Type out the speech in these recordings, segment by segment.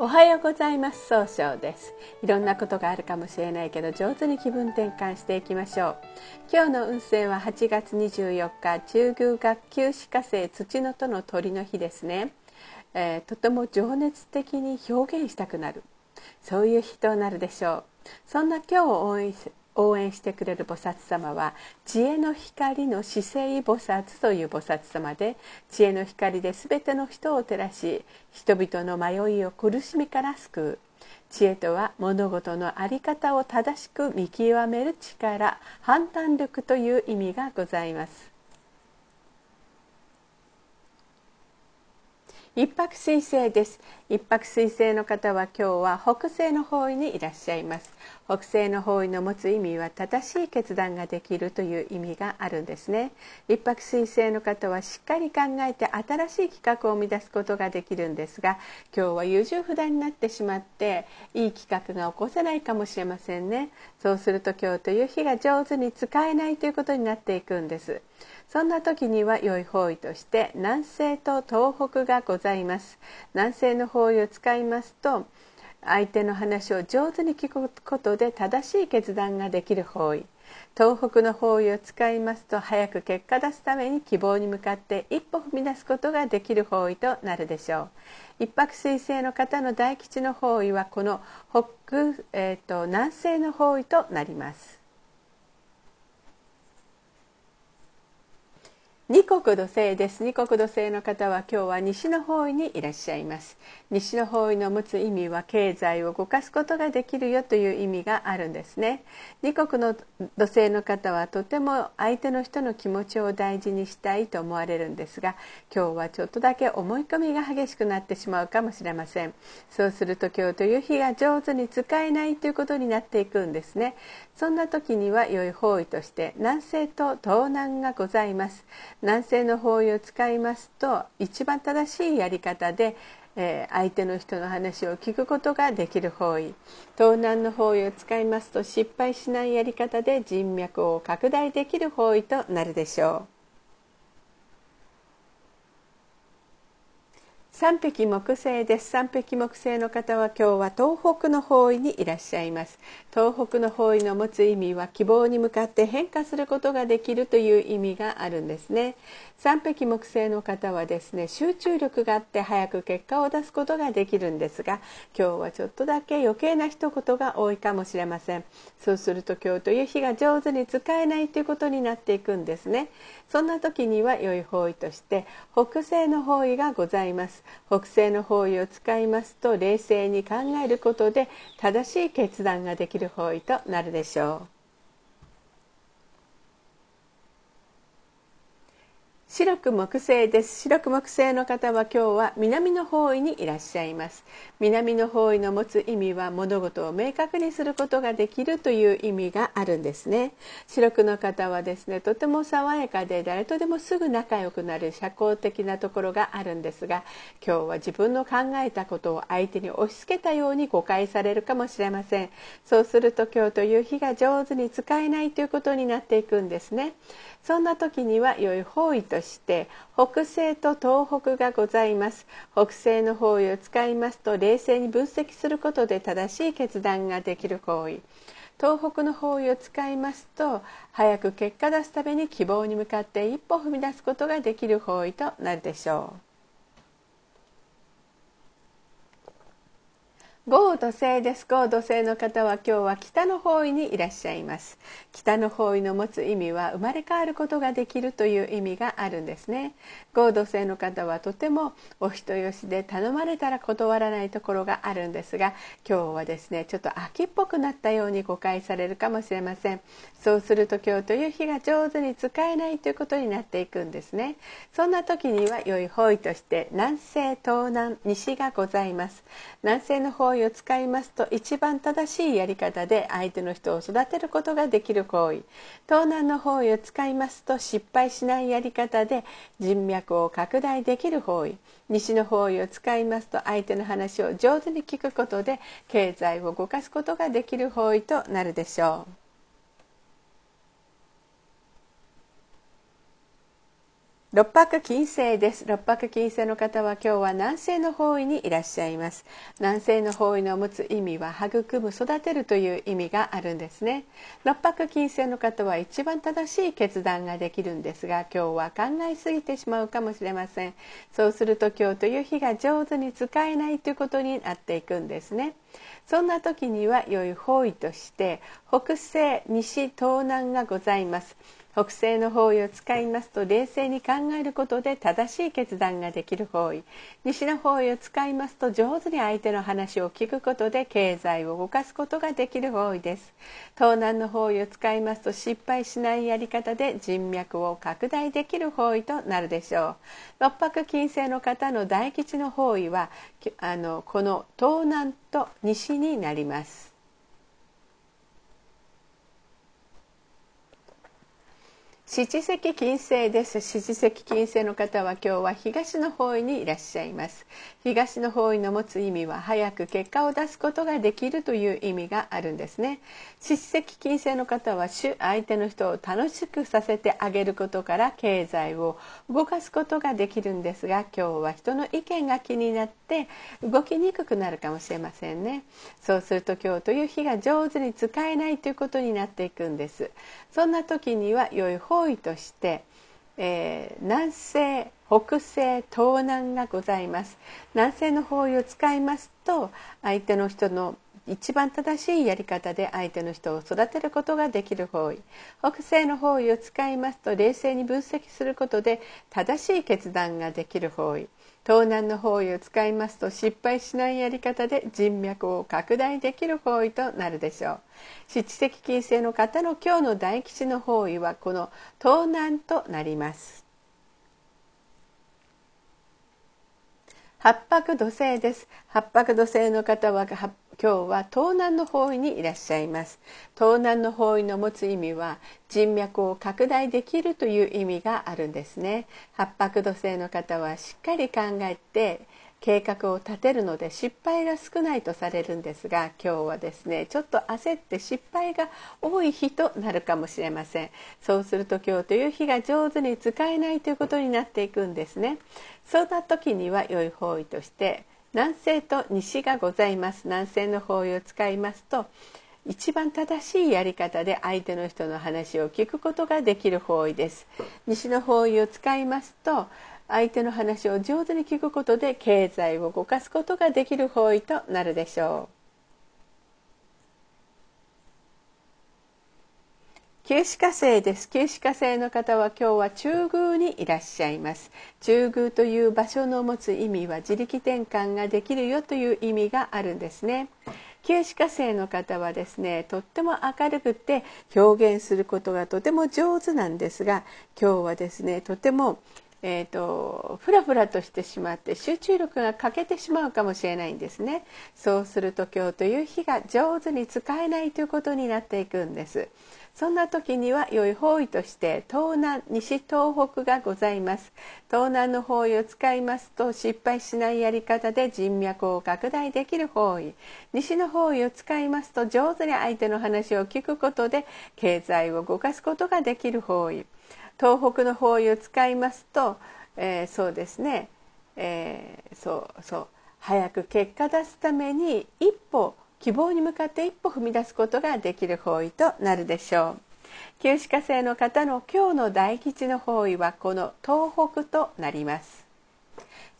おはようございます。総称です。いろんなことがあるかもしれないけど、上手に気分転換していきましょう。今日の運勢は8月24日中宮学級歯科生土のとの鳥の日ですね。とても情熱的に表現したくなる、そういう日となるでしょう。そんな今日を応援してくれる菩薩様は知恵の光の四聖菩薩という菩薩様で、知恵の光で全ての人を照らし、人々の迷いを苦しみから救う。知恵とは物事の在り方を正しく見極める力、判断力という意味がございます。一泊水星です。一泊水星の方は今日は北西の方位にいらっしゃいます。北西の方位の持つ意味は正しい決断ができるという意味があるんですね。一泊水星の方はしっかり考えて新しい企画を生み出すことができるんですが、今日は優柔不断になってしまっていい企画が起こせないかもしれませんね。そうすると今日という日が上手に使えないということになっていくんです。そんな時には良い方位として南西と東北がございます。南西の方位を使いますと、相手の話を上手に聞くことで正しい決断ができる方位。東北の方位を使いますと、早く結果出すために希望に向かって一歩踏み出すことができる方位となるでしょう。一泊水星の方の大吉の方位はこの南西の方位となります。二黒土星です。二黒土星の方は今日は西の方位にいらっしゃいます。西の方位の持つ意味は経済を動かすことができるよという意味があるんですね。二黒の土星の方はとても相手の人の気持ちを大事にしたいと思われるんですが、今日はちょっとだけ思い込みが激しくなってしまうかもしれません。そうすると今日という日が上手に使えないということになっていくんですね。そんな時には良い方位として南西と東南がございます。南西の方位を使いますと、一番正しいやり方で、相手の人の話を聞くことができる方位。東南の方位を使いますと、失敗しないやり方で人脈を拡大できる方位となるでしょう。三匹木星です。三匹木星の方は今日は東北の方位にいらっしゃいます。東北の方位の持つ意味は希望に向かって変化することができるという意味があるんですね。三匹木星の方はですね、集中力があって早く結果を出すことができるんですが、今日はちょっとだけ余計な一言が多いかもしれません。そうすると今日という日が上手に使えないということになっていくんですね。そんな時には良い方位として北西の方位がございます。北西の方位を使いますと、冷静に考えることで正しい決断ができる方位となるでしょう。白く木星です。白く木星の方は今日は南の方位にいらっしゃいます。南の方位の持つ意味は物事を明確にすることができるという意味があるんですね。白くの方はですね、とても爽やかで誰とでもすぐ仲良くなる社交的なところがあるんですが、今日は自分の考えたことを相手に押し付けたように誤解されるかもしれません。そうすると今日という日が上手に使えないということになっていくんですね。そんな時には良い方位として北西と東北がございます。北西の方位を使いますと、冷静に分析することで正しい決断ができる方位。東北の方位を使いますと、早く結果出すために希望に向かって一歩踏み出すことができる方位となるでしょう。豪土星です。豪土星の方は今日は北の方位にいらっしゃいます。北の方位の持つ意味は生まれ変わることができるという意味があるんですね。豪土星の方はとてもお人よしで、頼まれたら断らないところがあるんですが、今日はですね、ちょっと秋っぽくなったように誤解されるかもしれません。そうすると今日という日が上手に使えないということになっていくんですね。そんな時には良い方位として南西東南西がございます。南西の方位を使いますと、一番正しいやり方で相手の人を育てることができる方位。東南の方位を使いますと、失敗しないやり方で人脈を拡大できる方位。西の方位を使いますと、相手の話を上手に聞くことで経済を動かすことができる方位となるでしょう。六白金星です。六白金星の方は今日は南西の方位にいらっしゃいます。南西の方位の持つ意味は育む、育てるという意味があるんですね。六白金星の方は一番正しい決断ができるんですが、今日は考えすぎてしまうかもしれません。そうすると今日という日が上手に使えないということになっていくんですね。そんな時には良い方位として北西、西、東南がございます。北西の方位を使いますと冷静に考えることで正しい決断ができる方位、西の方位を使いますと上手に相手の話を聞くことで経済を動かすことができる方位です。東南の方位を使いますと失敗しないやり方で人脈を拡大できる方位となるでしょう。六白金星の方の大吉の方位はこの東南と西になります。七赤金星です。七赤金星の方は今日は東の方位にいらっしゃいます。東の方位の持つ意味は早く結果を出すことができるという意味があるんですね。七赤金星の方は相手の人を楽しくさせてあげることから経済を動かすことができるんですが、今日は人の意見が気になって動きにくくなるかもしれませんね。そうすると今日という日が上手に使えないということになっていくんです。そんな時には良い方位として、南西、北西、東南がございます。南西の方位を使いますと相手の人の一番正しいやり方で相手の人を育てることができる方位、北西の方位を使いますと冷静に分析することで正しい決断ができる方位、東南の方位を使いますと失敗しないやり方で人脈を拡大できる方位となるでしょう。七赤金星の方の今日の大吉の方位はこの東南となります。八白土星です。八白土星の方は今日は東南の方位にいらっしゃいます。東南の方位の持つ意味は人脈を拡大できるという意味があるんですね。八白土星の方はしっかり考えて計画を立てるので失敗が少ないとされるんですが、今日はですねちょっと焦って失敗が多い日となるかもしれません。そうすると今日という日が上手に使えないということになっていくんですね。そんな時には良い方位として南西と西がございます。南西の方位を使いますと一番正しいやり方で相手の人の話を聞くことができる方位です。西の方位を使いますと相手の話を上手に聞くことで経済を動かすことができる方位となるでしょう。九紫火星です。九紫火星の方は今日は中宮にいらっしゃいます。中宮という場所の持つ意味は自力転換ができるよという意味があるんですね。九紫火星の方はですねとっても明るくて表現することがとても上手なんですが、今日はですねとてもフラフラとしてしまって集中力が欠けてしまうかもしれないんですね。そうすると今日という日が上手に使えないということになっていくんです。そんな時には良い方位として東南、西、東北がございます。東南の方位を使いますと失敗しないやり方で人脈を拡大できる方位、西の方位を使いますと上手に相手の話を聞くことで経済を動かすことができる方位、東北の方位を使いますと、早く結果出すために希望に向かって一歩踏み出すことができる方位となるでしょう。九紫火星の方の今日の大吉の方位はこの東北となります。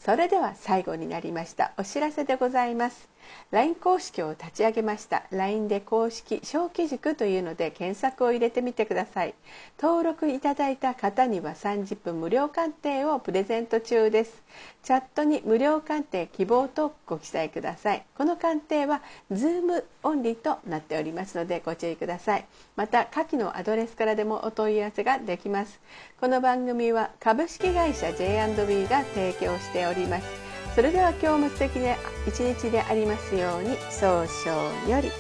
それでは最後になりましたお知らせでございます。 LINE 公式を立ち上げました。 LINE で公式小規塾というので検索を入れてみてください。登録いただいた方には30分無料鑑定をプレゼント中です。チャットに無料鑑定希望とご記載ください。この鑑定は Zoom オンリーとなっておりますのでご注意ください。また下記のアドレスからでもお問い合わせができます。この番組は株式会社 J&B が提供しております。それでは今日も素敵な一日でありますように。早々より。